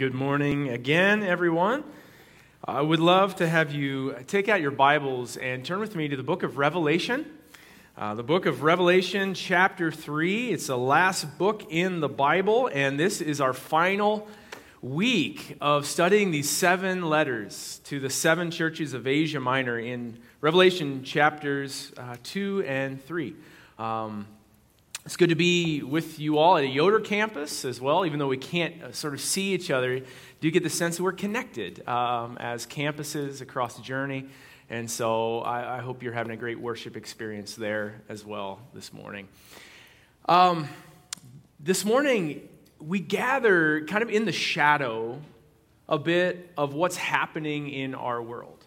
Good morning again, everyone. I would love to have you take out your Bibles and turn with me to the book of Revelation. The book of Revelation, chapter 3. It's the last book in the Bible, and this is our final week of studying these 7 letters to the 7 churches of Asia Minor in Revelation chapters 2 and 3. It's good to be with you all at a Yoder campus as well, even though we can't sort of see each other. Do get the sense that we're connected as campuses across the journey, and so I hope you're having a great worship experience there as well this morning. This morning, we gather kind of in the shadow a bit of what's happening in our world.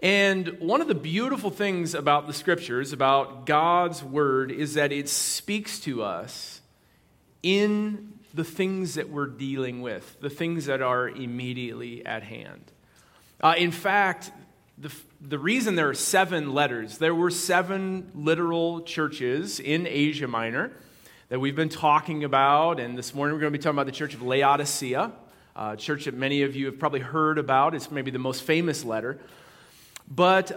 And one of the beautiful things about the Scriptures, about God's Word, is that it speaks to us in the things that we're dealing with, the things that are immediately at hand. In fact, the reason there are 7 letters, there were 7 literal churches in Asia Minor that we've been talking about, and this morning we're going to be talking about the Church of Laodicea, a church that many of you have probably heard about. It's maybe the most famous letter. But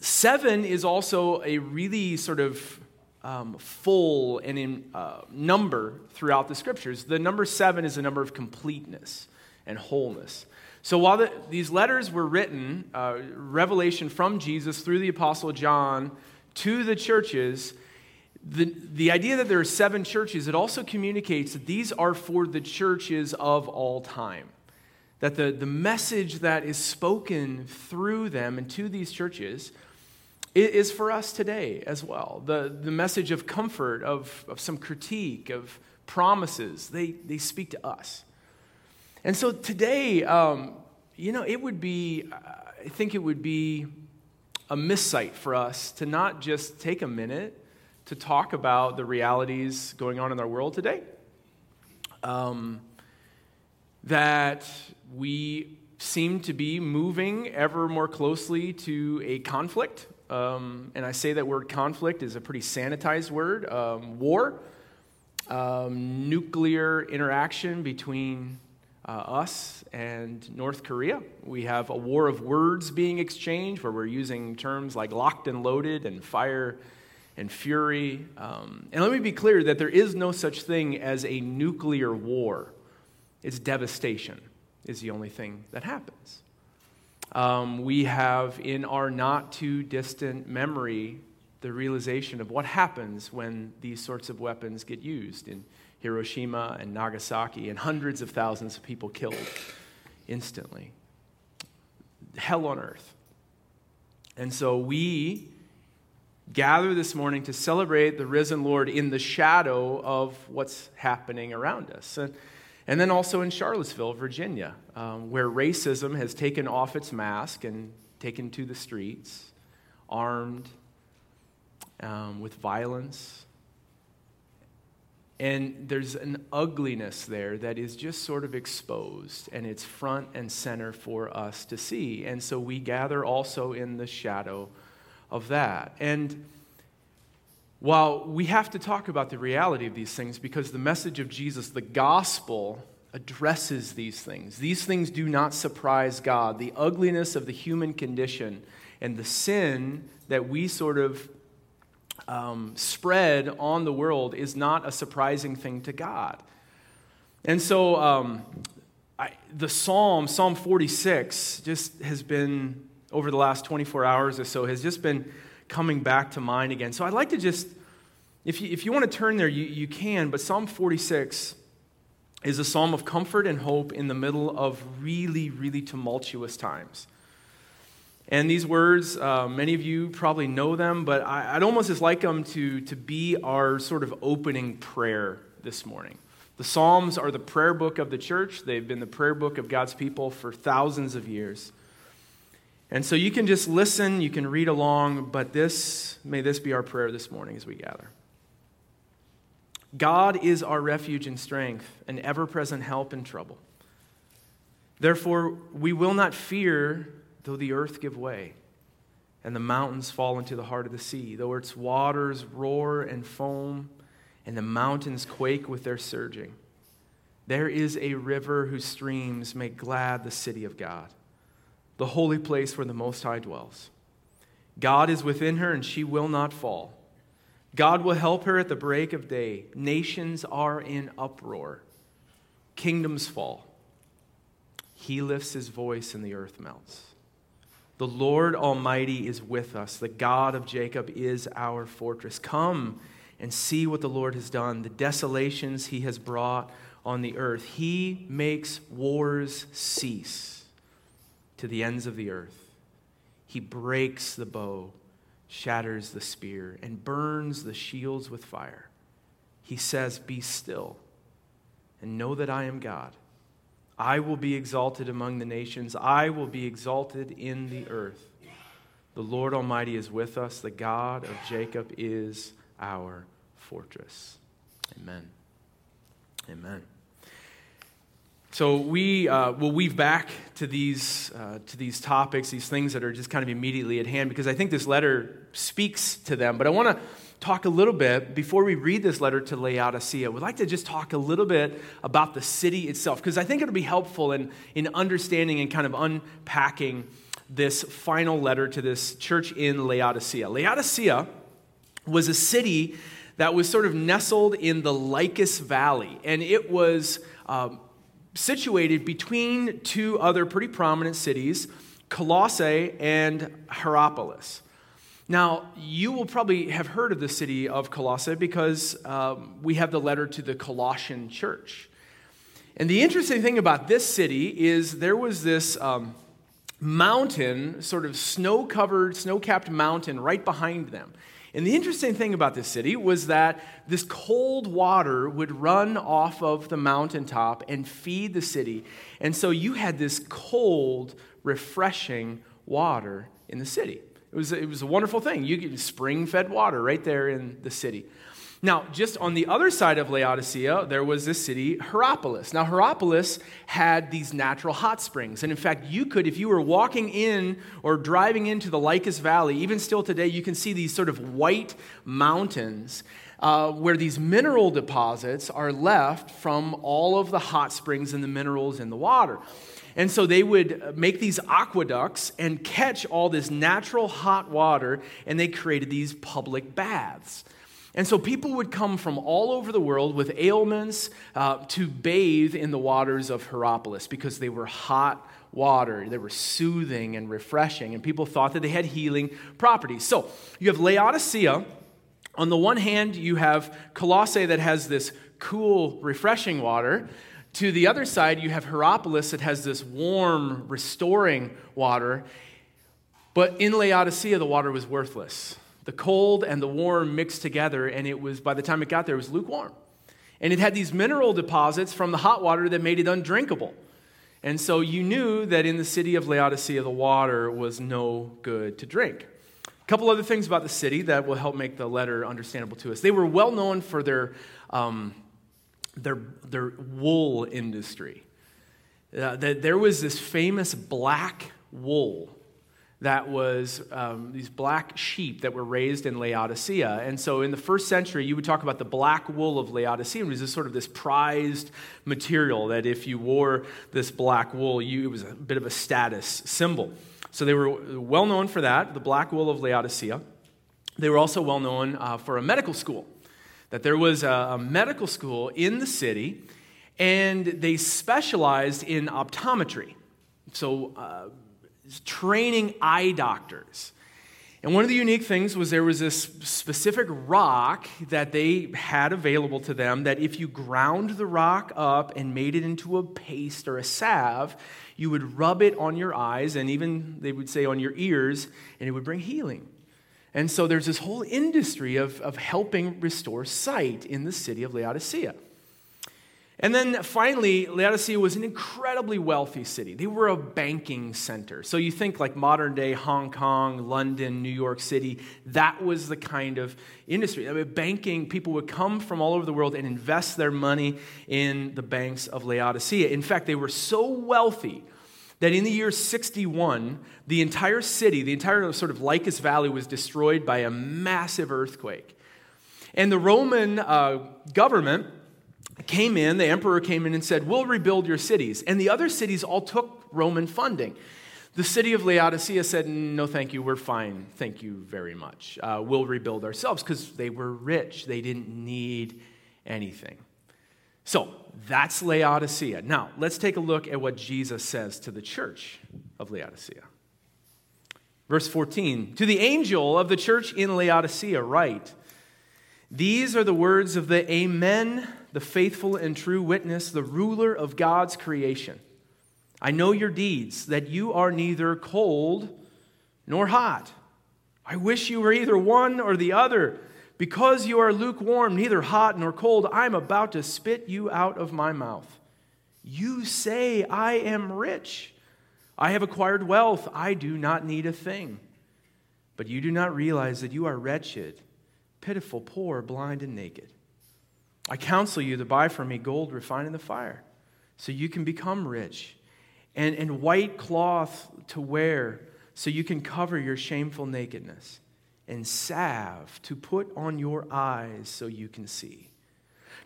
7 is also a really sort of full and number throughout the Scriptures. The number 7 is a number of completeness and wholeness. So while these letters were written, revelation from Jesus through the Apostle John to the churches, the idea that there are 7 churches, it also communicates that these are for the churches of all time. That the message that is spoken through them and to these churches is for us today as well. The message of comfort, of some critique, of promises, they speak to us. And so today, I think it would be a missight for us to not just take a minute to talk about the realities going on in our world today. That we seem to be moving ever more closely to a conflict. And I say that word conflict is a pretty sanitized word. War, nuclear interaction between us and North Korea. We have a war of words being exchanged where we're using terms like locked and loaded and fire and fury. And let me be clear that there is no such thing as a nuclear war. It's devastation is the only thing that happens. We have in our not too distant memory the realization of what happens when these sorts of weapons get used in Hiroshima and Nagasaki, and hundreds of thousands of people killed instantly. Hell on earth. And so we gather this morning to celebrate the risen Lord in the shadow of what's happening around us. And then also in Charlottesville, Virginia, where racism has taken off its mask and taken to the streets, armed with violence. And there's an ugliness there that is just sort of exposed, and it's front and center for us to see. And so we gather also in the shadow of that. And while we have to talk about the reality of these things, because the message of Jesus, the gospel, addresses these things. These things do not surprise God. The ugliness of the human condition and the sin that we sort of spread on the world is not a surprising thing to God. And so the Psalm 46, just has been, over the last 24 hours or so, has just been coming back to mind again. So I'd like to just, if you want to turn there, you can, but Psalm 46 is a psalm of comfort and hope in the middle of really, really tumultuous times. And these words, many of you probably know them, but I'd almost just like them to be our sort of opening prayer this morning. The Psalms are the prayer book of the church. They've been the prayer book of God's people for thousands of years. And so you can just listen, you can read along, but may this be our prayer this morning as we gather. God is our refuge and strength, an ever-present help in trouble. Therefore, we will not fear, though the earth give way, and the mountains fall into the heart of the sea, though its waters roar and foam, and the mountains quake with their surging. There is a river whose streams make glad the city of God, the holy place where the Most High dwells. God is within her, and she will not fall. God will help her at the break of day. Nations are in uproar. Kingdoms fall. He lifts his voice, and the earth melts. The Lord Almighty is with us. The God of Jacob is our fortress. Come and see what the Lord has done, the desolations he has brought on the earth. He makes wars cease to the ends of the earth. He breaks the bow, shatters the spear, and burns the shields with fire. He says, "Be still and know that I am God. I will be exalted among the nations. I will be exalted in the earth. The Lord Almighty is with us. The God of Jacob is our fortress." Amen. Amen. So we'll weave back to these topics, these things that are just kind of immediately at hand, because I think this letter speaks to them. But I want to talk a little bit, before we read this letter to Laodicea, we'd like to just talk a little bit about the city itself, because I think it'll be helpful in understanding and kind of unpacking this final letter to this church in Laodicea. Laodicea was a city that was sort of nestled in the Lycus Valley, and it was situated between two other pretty prominent cities, Colossae and Hierapolis. Now, you will probably have heard of the city of Colossae because we have the letter to the Colossian church. And the interesting thing about this city is there was this mountain, sort of snow-covered, snow-capped mountain right behind them. And the interesting thing about this city was that this cold water would run off of the mountaintop and feed the city. And so you had this cold, refreshing water in the city. It was a wonderful thing. You get spring-fed water right there in the city. Now, just on the other side of Laodicea, there was this city, Hierapolis. Now, Hierapolis had these natural hot springs. And in fact, you could, if you were walking in or driving into the Lycus Valley, even still today, you can see these sort of white mountains where these mineral deposits are left from all of the hot springs and the minerals in the water. And so they would make these aqueducts and catch all this natural hot water, and they created these public baths. And so people would come from all over the world with ailments to bathe in the waters of Hierapolis because they were hot water. They were soothing and refreshing, and people thought that they had healing properties. So you have Laodicea. On the one hand, you have Colossae that has this cool, refreshing water. To the other side, you have Hierapolis that has this warm, restoring water. But in Laodicea, the water was worthless. The cold and the warm mixed together, and it was, by the time it got there, it was lukewarm. And it had these mineral deposits from the hot water that made it undrinkable. And so you knew that in the city of Laodicea, the water was no good to drink. A couple other things about the city that will help make the letter understandable to us. They were well known for their wool industry. There was this famous black wool that was these black sheep that were raised in Laodicea. And so in the first century, you would talk about the black wool of Laodicea. It was this sort of this prized material that if you wore this black wool, it was a bit of a status symbol. So they were well known for that, the black wool of Laodicea. They were also well known for a medical school. That there was a medical school in the city, and they specialized in optometry, so training eye doctors. And one of the unique things was there was this specific rock that they had available to them that if you ground the rock up and made it into a paste or a salve, you would rub it on your eyes and even, they would say, on your ears, and it would bring healing. And so there's this whole industry of helping restore sight in the city of Laodicea. And then finally, Laodicea was an incredibly wealthy city. They were a banking center. So you think like modern day Hong Kong, London, New York City, that was the kind of industry. I mean, banking, people would come from all over the world and invest their money in the banks of Laodicea. In fact, they were so wealthy that in the year 61, the entire city, the entire sort of Lycus Valley was destroyed by a massive earthquake. And the Roman government came in, the emperor came in and said, we'll rebuild your cities. And the other cities all took Roman funding. The city of Laodicea said, no, thank you, we're fine. Thank you very much. We'll rebuild ourselves, because they were rich. They didn't need anything. So that's Laodicea. Now, let's take a look at what Jesus says to the church of Laodicea. Verse 14, to the angel of the church in Laodicea write, these are the words of the Amen, the faithful and true witness, the ruler of God's creation. I know your deeds, that you are neither cold nor hot. I wish you were either one or the other. Because you are lukewarm, neither hot nor cold, I am about to spit you out of my mouth. You say, I am rich. I have acquired wealth. I do not need a thing. But you do not realize that you are wretched, pitiful, poor, blind, and naked. I counsel you to buy from me gold refined in the fire, so you can become rich. And white cloth to wear so you can cover your shameful nakedness, and salve to put on your eyes so you can see.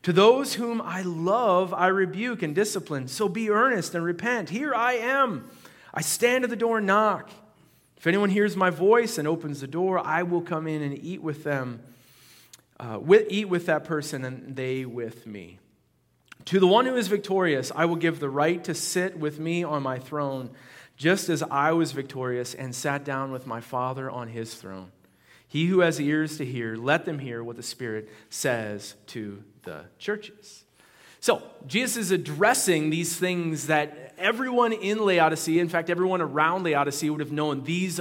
To those whom I love, I rebuke and discipline, so be earnest and repent. Here I am. I stand at the door and knock. If anyone hears my voice and opens the door, I will come in and eat with them, eat with that person, and they with me. To the one who is victorious, I will give the right to sit with me on my throne, just as I was victorious and sat down with my Father on his throne. He who has ears to hear, let them hear what the Spirit says to the churches. So, Jesus is addressing these things that everyone in Laodicea, in fact, everyone around Laodicea would have known. This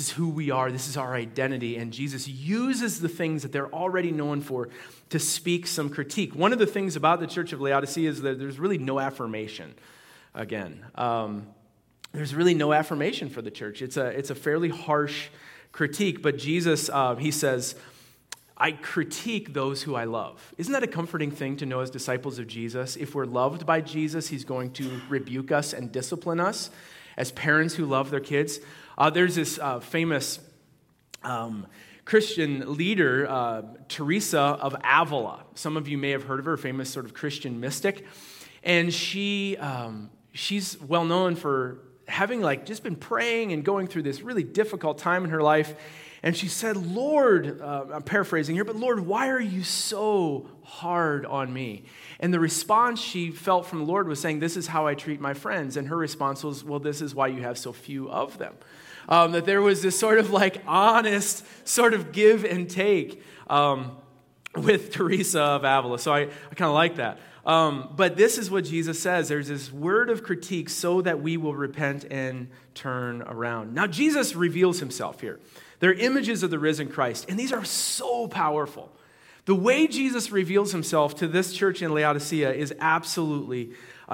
is who we are. This is our identity. And Jesus uses the things that they're already known for to speak some critique. One of the things about the church of Laodicea is that there's really no affirmation. Again, there's really no affirmation for the church. It's a fairly harsh critique. But Jesus, he says, I critique those who I love. Isn't that a comforting thing to know as disciples of Jesus? If we're loved by Jesus, he's going to rebuke us and discipline us. As parents who love their kids, there's this famous Christian leader, Teresa of Avila. Some of you may have heard of her, a famous sort of Christian mystic. And she's well known for having just been praying and going through this really difficult time in her life. And she said, Lord, I'm paraphrasing here, but Lord, why are you so hard on me? And the response she felt from the Lord was saying, this is how I treat my friends. And her response was, well, this is why you have so few of them. That there was this sort of honest sort of give and take with Teresa of Avila. So I kind of like that. But this is what Jesus says. There's this word of critique so that we will repent and turn around. Now, Jesus reveals himself here. They're images of the risen Christ, and these are so powerful. The way Jesus reveals himself to this church in Laodicea is absolutely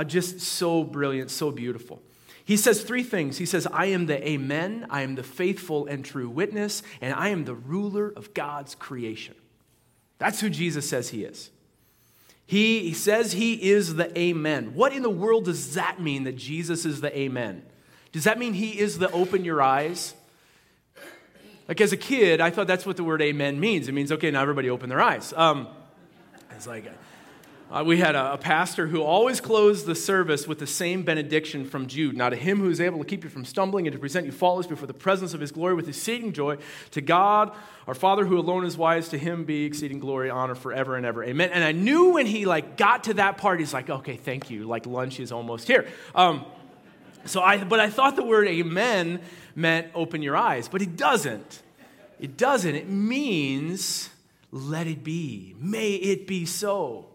just so brilliant, so beautiful. He says three things. He says, I am the Amen, I am the faithful and true witness, and I am the ruler of God's creation. That's who Jesus says he is. He says he is the Amen. What in the world does that mean, that Jesus is the Amen? Does that mean he is the open your eyes? As a kid, I thought that's what the word amen means. It means, okay, now everybody open their eyes. It's we had a pastor who always closed the service with the same benediction from Jude. Now to him who is able to keep you from stumbling and to present you faultless before the presence of his glory with exceeding joy, to God, our Father who alone is wise, to him be exceeding glory, honor forever and ever. Amen. And I knew when he got to that part, he's okay, thank you. Lunch is almost here. But I thought the word amen meant open your eyes, but it doesn't. It doesn't. It means let it be. May it be so.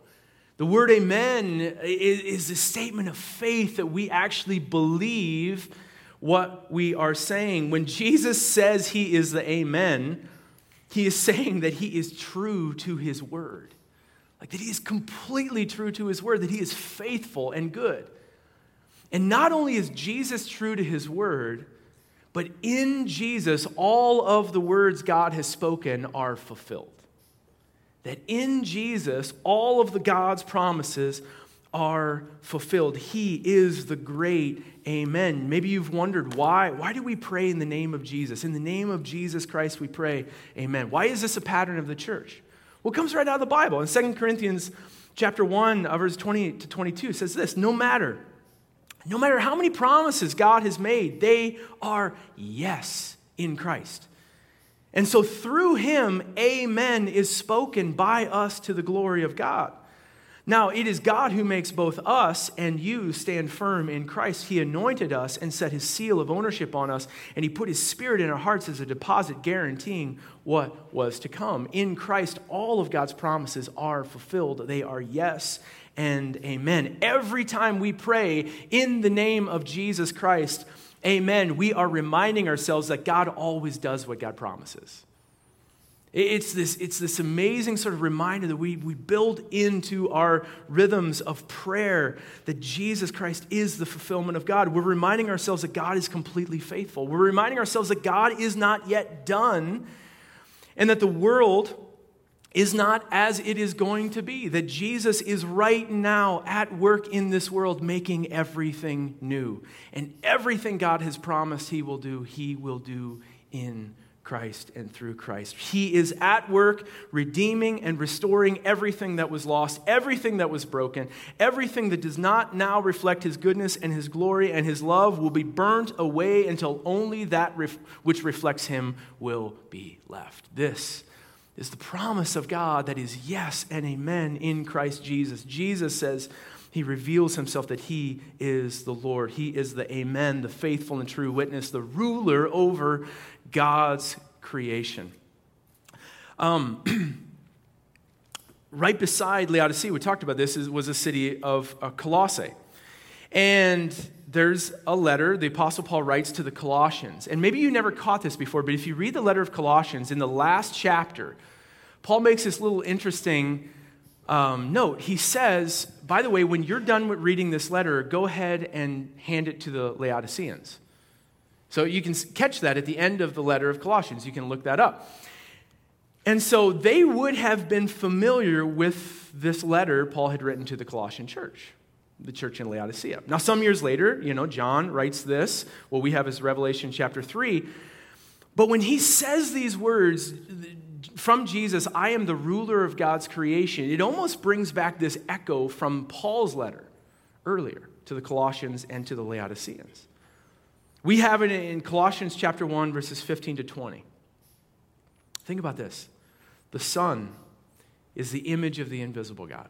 The word amen is a statement of faith that we actually believe what we are saying. When Jesus says he is the amen, he is saying that he is true to his word. That he is completely true to his word, that he is faithful and good. And not only is Jesus true to his word, but in Jesus, all of the words God has spoken are fulfilled. That in Jesus, all of God's promises are fulfilled. He is the great Amen. Maybe you've wondered why. Why do we pray in the name of Jesus? In the name of Jesus Christ, we pray, Amen. Why is this a pattern of the church? Well, it comes right out of the Bible. In 2 Corinthians Chapter 1, verse 20 to 22 says this: No matter how many promises God has made, they are yes in Christ. And so through him, amen is spoken by us to the glory of God. Now, it is God who makes both us and you stand firm in Christ. He anointed us and set his seal of ownership on us, and he put his spirit in our hearts as a deposit guaranteeing what was to come. In Christ, all of God's promises are fulfilled. They are yes and amen. Every time we pray in the name of Jesus Christ, amen, we are reminding ourselves that God always does what God promises. It's this amazing sort of reminder that we build into our rhythms of prayer that Jesus Christ is the fulfillment of God. We're reminding ourselves that God is completely faithful. We're reminding ourselves that God is not yet done and that the world is not as it is going to be, that Jesus is right now at work in this world making everything new. And everything God has promised he will do in Christ and through Christ. He is at work redeeming and restoring everything that was lost, everything that was broken, everything that does not now reflect his goodness and his glory and his love will be burnt away until only that which reflects him will be left. This is the promise of God that is yes and amen in Christ Jesus. Jesus says, he reveals himself that he is the Lord. He is the amen, the faithful and true witness, the ruler over God's creation. Right beside Laodicea, we talked about this, was the city of Colossae. And there's a letter the Apostle Paul writes to the Colossians. And maybe you never caught this before, but if you read the letter of Colossians, in the last chapter, Paul makes this little interesting note. He says, by the way, when you're done with reading this letter, go ahead and hand it to the Laodiceans. So you can catch that at the end of the letter of Colossians. You can look that up. And so they would have been familiar with this letter Paul had written to the Colossian church, the church in Laodicea. Now, some years later, John writes this. What we have is Revelation chapter 3. But when he says these words from Jesus, I am the ruler of God's creation, it almost brings back this echo from Paul's letter earlier to the Colossians and to the Laodiceans. We have it in Colossians chapter 1, verses 15 to 20. Think about this. The Son is the image of the invisible God,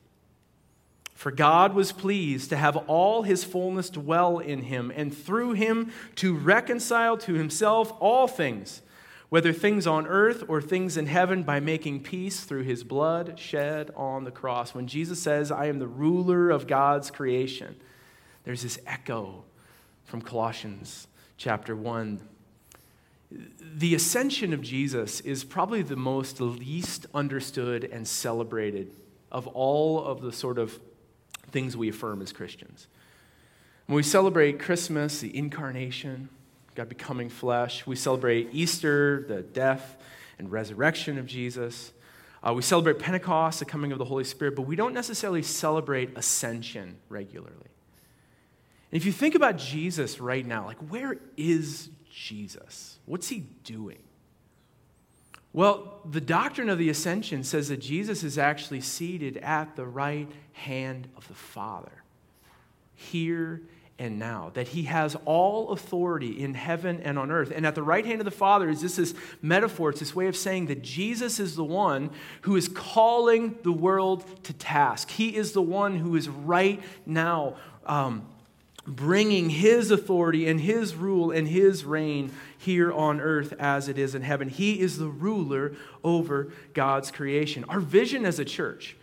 For God was pleased to have all his fullness dwell in him, and through him to reconcile to himself all things, whether things on earth or things in heaven, by making peace through his blood shed on the cross. When Jesus says, I am the ruler of God's creation, there's this echo from Colossians chapter 1. The ascension of Jesus is probably the most least understood and celebrated of all of the sort of things we affirm as Christians. When we celebrate Christmas, the incarnation, God becoming flesh, we celebrate Easter, the death and resurrection of Jesus. We celebrate Pentecost, the coming of the Holy Spirit, but we don't necessarily celebrate ascension regularly. And if you think about Jesus right now, where is Jesus? What's he doing? Well, the doctrine of the ascension says that Jesus is actually seated at the right hand of the Father, here and now, that he has all authority in heaven and on earth. And at the right hand of the Father is this metaphor, it's this way of saying that Jesus is the one who is calling the world to task. He is the one who is right now bringing his authority and his rule and his reign here on earth as it is in heaven. He is the ruler over God's creation. Our vision as a church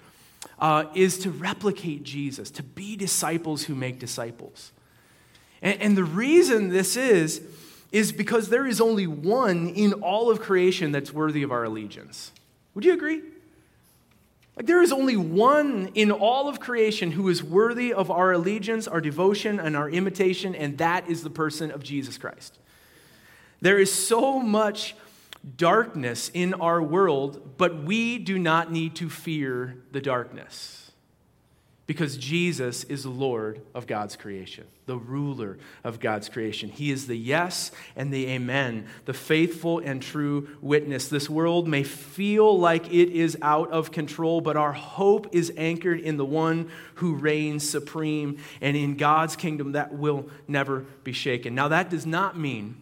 is to replicate Jesus, to be disciples who make disciples. And the reason this is because there is only one in all of creation that's worthy of our allegiance. Would you agree? Like, there is only one in all of creation who is worthy of our allegiance, our devotion, and our imitation, and that is the person of Jesus Christ. There is so much darkness in our world, but we do not need to fear the darkness because Jesus is the Lord of God's creation, the ruler of God's creation. He is the yes and the amen, the faithful and true witness. This world may feel like it is out of control, but our hope is anchored in the one who reigns supreme, and in God's kingdom that will never be shaken. Now, that does not mean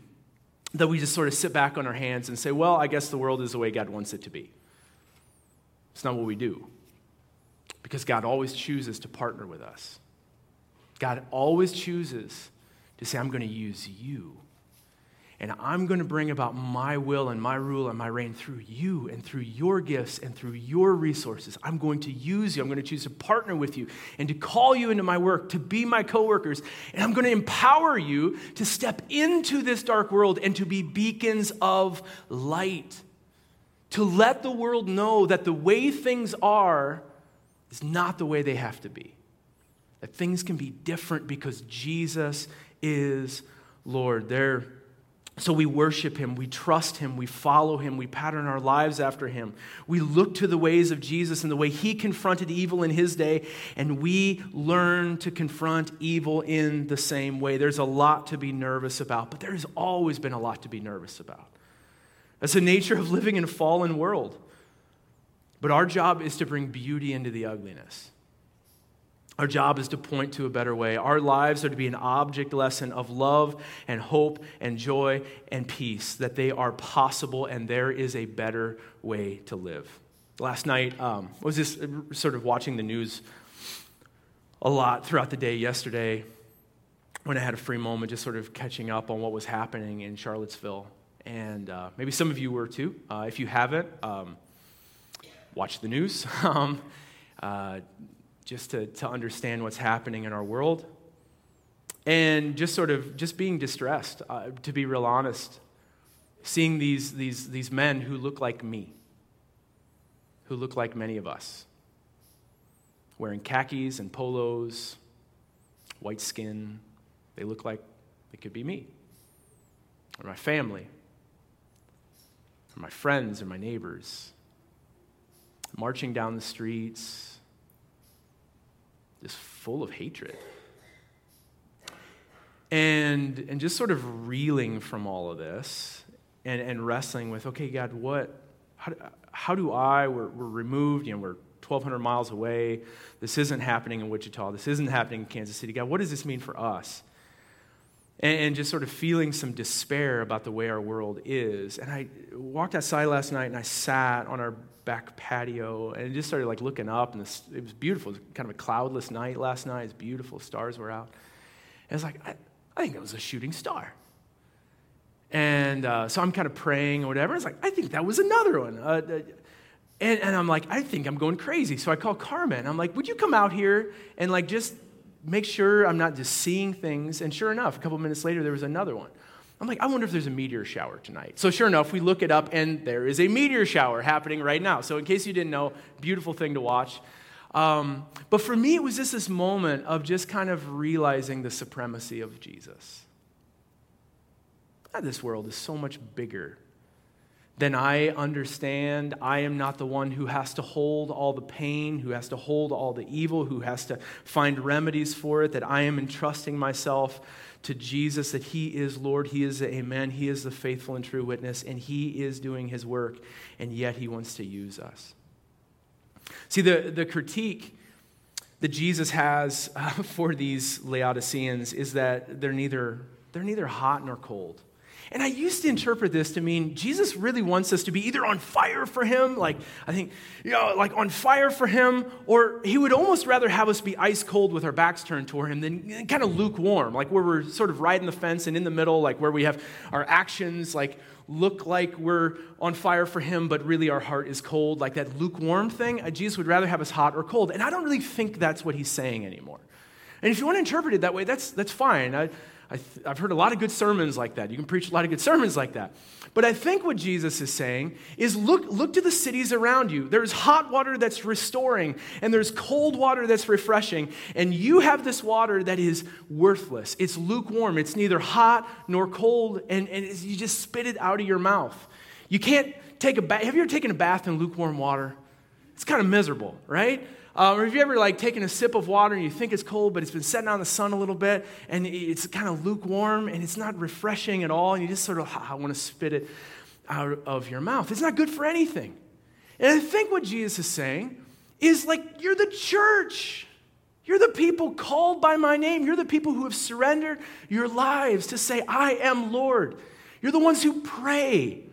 that we just sort of sit back on our hands and say, well, I guess the world is the way God wants it to be. It's not what we do, because God always chooses to partner with us. God always chooses to say, I'm going to use you, and I'm going to bring about my will and my rule and my reign through you and through your gifts and through your resources. I'm going to use you. I'm going to choose to partner with you and to call you into my work, to be my coworkers. And I'm going to empower you to step into this dark world and to be beacons of light, to let the world know that the way things are is not the way they have to be, that things can be different because Jesus is Lord. So we worship him, we trust him, we follow him, we pattern our lives after him. We look to the ways of Jesus and the way he confronted evil in his day, and we learn to confront evil in the same way. There's a lot to be nervous about, but there's always been a lot to be nervous about. That's the nature of living in a fallen world. But our job is to bring beauty into the ugliness. Our job is to point to a better way. Our lives are to be an object lesson of love and hope and joy and peace, that they are possible and there is a better way to live. Last night, I was just sort of watching the news a lot throughout the day yesterday when I had a free moment, just sort of catching up on what was happening in Charlottesville. And maybe some of you were too. If you haven't, watch the news. Just to understand what's happening in our world, and just being distressed, to be real honest, seeing these men who look like me, who look like many of us, wearing khakis and polos, white skin. They look like they could be me, or my family, or my friends, or my neighbors, marching down the streets, just full of hatred, and just sort of reeling from all of this, and wrestling with, okay, God, how do I, we're removed, we're 1,200 miles away, this isn't happening in Wichita, this isn't happening in Kansas City, God, what does this mean for us? And just sort of feeling some despair about the way our world is. And I walked outside last night, and I sat on our back patio, and just started looking up, and it was beautiful. It was kind of a cloudless night last night. It was beautiful. Stars were out. And I was like, I think that was a shooting star. And so I'm kind of praying or whatever. I was like, I think that was another one. And I'm like, I think I'm going crazy. So I call Carmen. I'm like, would you come out here and just make sure I'm not just seeing things? And sure enough, a couple minutes later, there was another one. I'm like, I wonder if there's a meteor shower tonight. So sure enough, we look it up, and there is a meteor shower happening right now. So in case you didn't know, beautiful thing to watch. But for me, it was just this moment of just kind of realizing the supremacy of Jesus. God, this world is so much bigger than I understand. I am not the one who has to hold all the pain, who has to hold all the evil, who has to find remedies for it, that I am entrusting myself to Jesus, that he is Lord, he is the amen, he is the faithful and true witness, and he is doing his work, and yet he wants to use us. See, the critique that Jesus has for these Laodiceans is that they're neither hot nor cold. And I used to interpret this to mean Jesus really wants us to be either on fire for him, on fire for him, or he would almost rather have us be ice cold with our backs turned toward him than kind of lukewarm, where we're sort of riding the fence and in the middle, where we have our actions, look like we're on fire for him, but really our heart is cold, like that lukewarm thing. Jesus would rather have us hot or cold. And I don't really think that's what he's saying anymore. And if you want to interpret it that way, that's fine. I, I've heard a lot of good sermons like that. You can preach a lot of good sermons like that. But I think what Jesus is saying is look to the cities around you. There's hot water that's restoring, and there's cold water that's refreshing, and you have this water that is worthless. It's lukewarm. It's neither hot nor cold, and you just spit it out of your mouth. You can't take a bath. Have you ever taken a bath in lukewarm water? It's kind of miserable, right? Or have you ever taken a sip of water and you think it's cold, but it's been sitting out in the sun a little bit, and it's kind of lukewarm, and it's not refreshing at all, and you just sort of, I want to spit it out of your mouth. It's not good for anything. And I think what Jesus is saying is, you're the church. You're the people called by my name. You're the people who have surrendered your lives to say, I am Lord. You're the ones who pray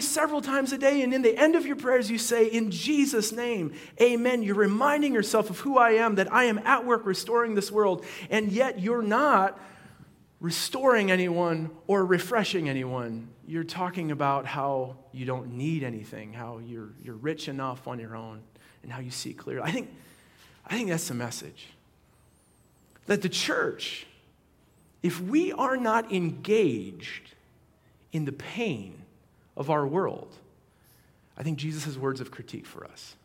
several times a day, and in the end of your prayers you say, in Jesus' name, amen. You're reminding yourself of who I am, that I am at work restoring this world, and yet you're not restoring anyone or refreshing anyone. You're talking about how you don't need anything, how you're rich enough on your own, and how you see clearly. I think that's the message. That the church, if we are not engaged in the pain of our world, I think Jesus' words of critique for us.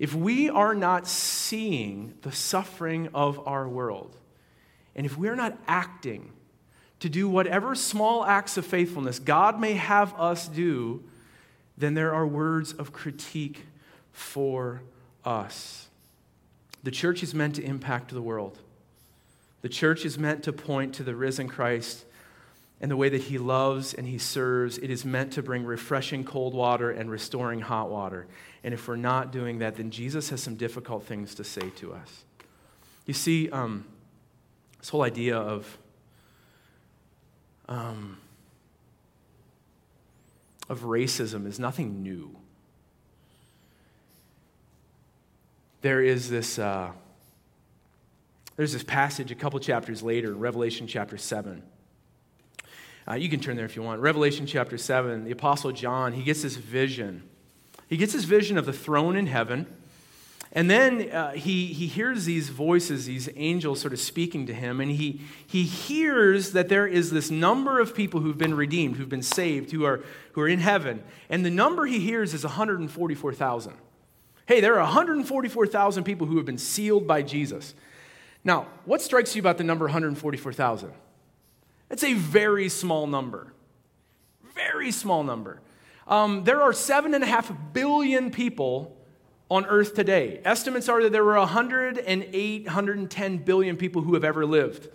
If we are not seeing the suffering of our world, and if we're not acting to do whatever small acts of faithfulness God may have us do, then there are words of critique for us. The church is meant to impact the world. The church is meant to point to the risen Christ and the way that he loves and he serves. It is meant to bring refreshing cold water and restoring hot water. And if we're not doing that, then Jesus has some difficult things to say to us. You see, this whole idea of racism is nothing new. There is this there's this passage a couple chapters later in Revelation chapter 7. You can turn there if you want. Revelation chapter 7, the Apostle John, he gets this vision. He gets this vision of the throne in heaven, and then he hears these voices, these angels sort of speaking to him, and he hears that there is this number of people who've been redeemed, who've been saved, who are in heaven, and the number he hears is 144,000. Hey, there are 144,000 people who have been sealed by Jesus. Now, what strikes you about the number 144,000? That's a very small number. Very small number. There are 7.5 billion people on earth today. Estimates are that there were 108, 110 billion people who have ever lived.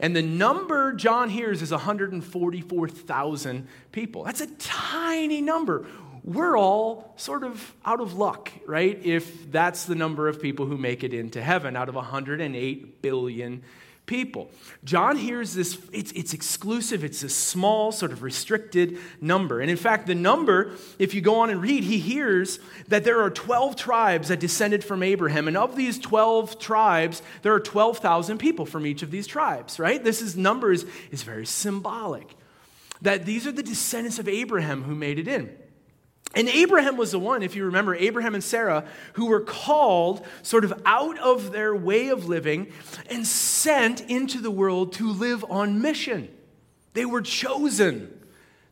And the number John hears is 144,000 people. That's a tiny number. We're all sort of out of luck, right? If that's the number of people who make it into heaven out of 108 billion people. John hears this, it's exclusive, it's a small, sort of restricted number. And in fact, the number, if you go on and read, he hears that there are 12 tribes that descended from Abraham. And of these 12 tribes, there are 12,000 people from each of these tribes, right? This number is very symbolic. That these are the descendants of Abraham who made it in. And Abraham was the one, if you remember, Abraham and Sarah, who were called sort of out of their way of living and sent into the world to live on mission. They were chosen.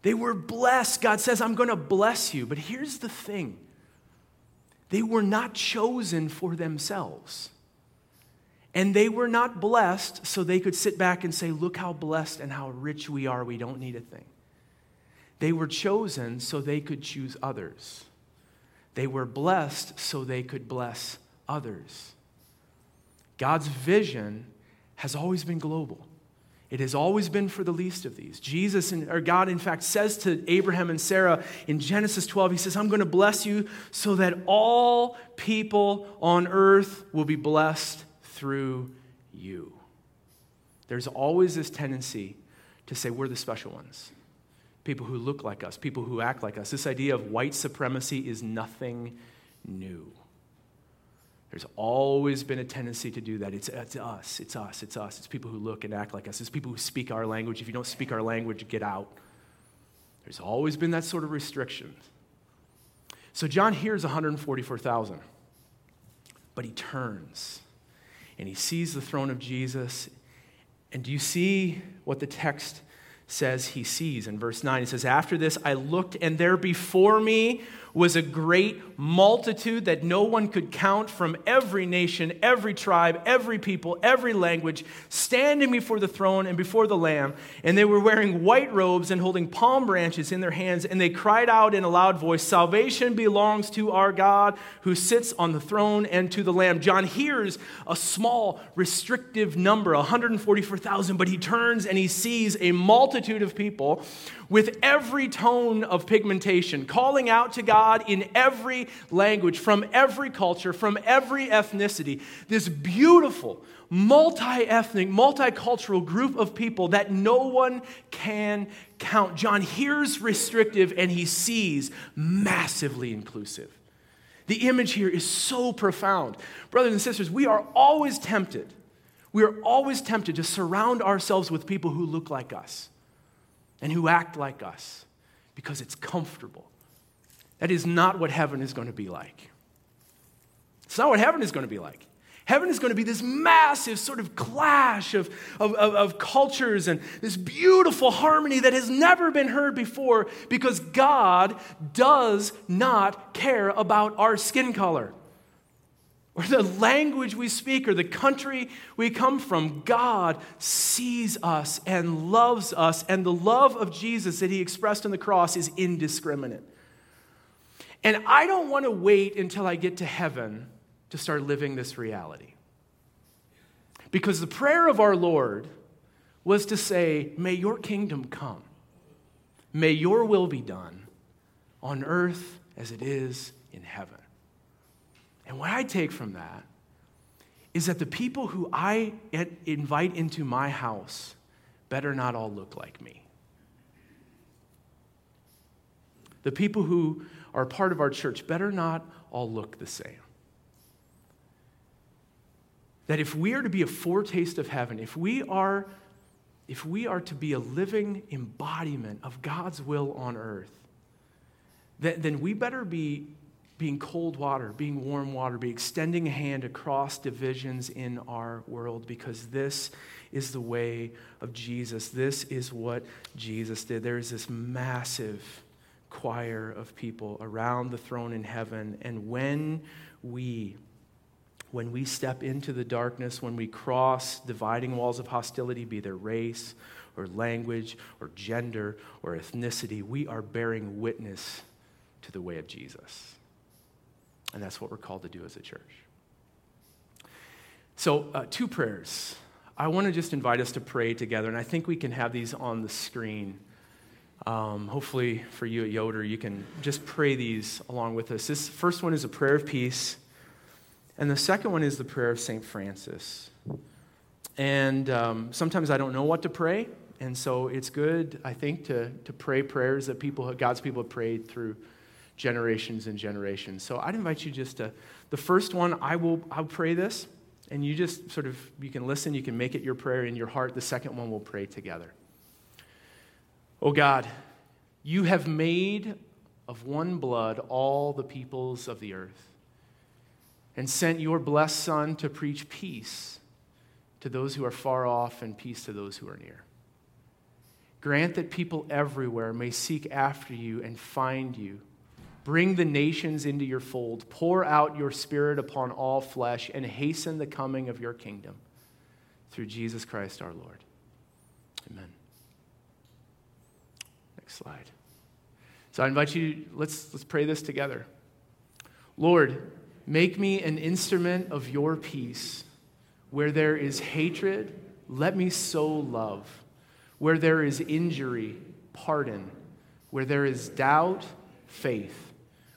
They were blessed. God says, I'm going to bless you. But here's the thing. They were not chosen for themselves. And they were not blessed so they could sit back and say, look how blessed and how rich we are. We don't need a thing. They were chosen so they could choose others. They were blessed so they could bless others. God's vision has always been global. It has always been for the least of these. God, in fact, says to Abraham and Sarah in Genesis 12, he says, I'm going to bless you so that all people on earth will be blessed through you. There's always this tendency to say, we're the special ones. People who look like us, people who act like us. This idea of white supremacy is nothing new. There's always been a tendency to do that. It's us. It's people who look and act like us. It's people who speak our language. If you don't speak our language, get out. There's always been that sort of restriction. So John hears 144,000, but he turns, and he sees the throne of Jesus, And do you see what the text says he sees? In verse 9, it says, "After this I looked, and there before me was a great multitude that no one could count from every nation, every tribe, every people, every language, standing before the throne and before the Lamb. And they were wearing white robes and holding palm branches in their hands. And they cried out in a loud voice, 'Salvation belongs to our God who sits on the throne and to the Lamb.'" John hears a small, restrictive number, 144,000, but he turns and he sees a multitude of people with every tone of pigmentation, calling out to God in every language, from every culture, from every ethnicity. This beautiful, multi-ethnic, multicultural group of people that no one can count. John hears restrictive and he sees massively inclusive. The image here is so profound. Brothers and sisters, we are always tempted to surround ourselves with people who look like us and who act like us because it's comfortable. That is not what heaven is going to be like. It's not what heaven is going to be like. Heaven is going to be this massive sort of clash of cultures and this beautiful harmony that has never been heard before, because God does not care about our skin color or the language we speak, or the country we come from. God sees us and loves us, and the love of Jesus that he expressed on the cross is indiscriminate. And I don't want to wait until I get to heaven to start living this reality. Because the prayer of our Lord was to say, "May your kingdom come. May your will be done on earth as it is in heaven." And what I take from that is that the people who I invite into my house better not all look like me. The people who are part of our church better not all look the same. That if we are to be a foretaste of heaven, if we are to be a living embodiment of God's will on earth, then we better be being cold water, being warm water, be extending a hand across divisions in our world, because this is the way of Jesus. This is what Jesus did. There is this massive choir of people around the throne in heaven, and when we step into the darkness, when we cross dividing walls of hostility, be there race or language or gender or ethnicity, we are bearing witness to the way of Jesus. And that's what we're called to do as a church. So, two prayers. I want to just invite us to pray together, and I think we can have these on the screen. Hopefully, for you at Yoder, you can just pray these along with us. This first one is a prayer of peace, and the second one is the prayer of St. Francis. And sometimes I don't know what to pray, and so it's good, I think, to pray prayers that God's people have prayed through generations and generations. So I'd invite you just to, the first one, I'll pray this, and you just sort of, you can listen, you can make it your prayer in your heart. The second one we'll pray together. Oh God, you have made of one blood all the peoples of the earth and sent your blessed Son to preach peace to those who are far off and peace to those who are near. Grant that people everywhere may seek after you and find you. Bring the nations into your fold. Pour out your Spirit upon all flesh and hasten the coming of your kingdom. Through Jesus Christ our Lord. Amen. Next slide. So I invite you, let's pray this together. Lord, make me an instrument of your peace. Where there is hatred, let me sow love. Where there is injury, pardon. Where there is doubt, faith.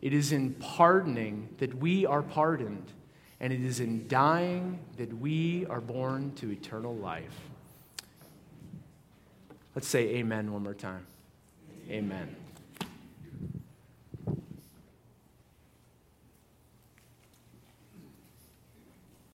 It is in pardoning that we are pardoned, and it is in dying that we are born to eternal life. Let's say amen one more time. Amen.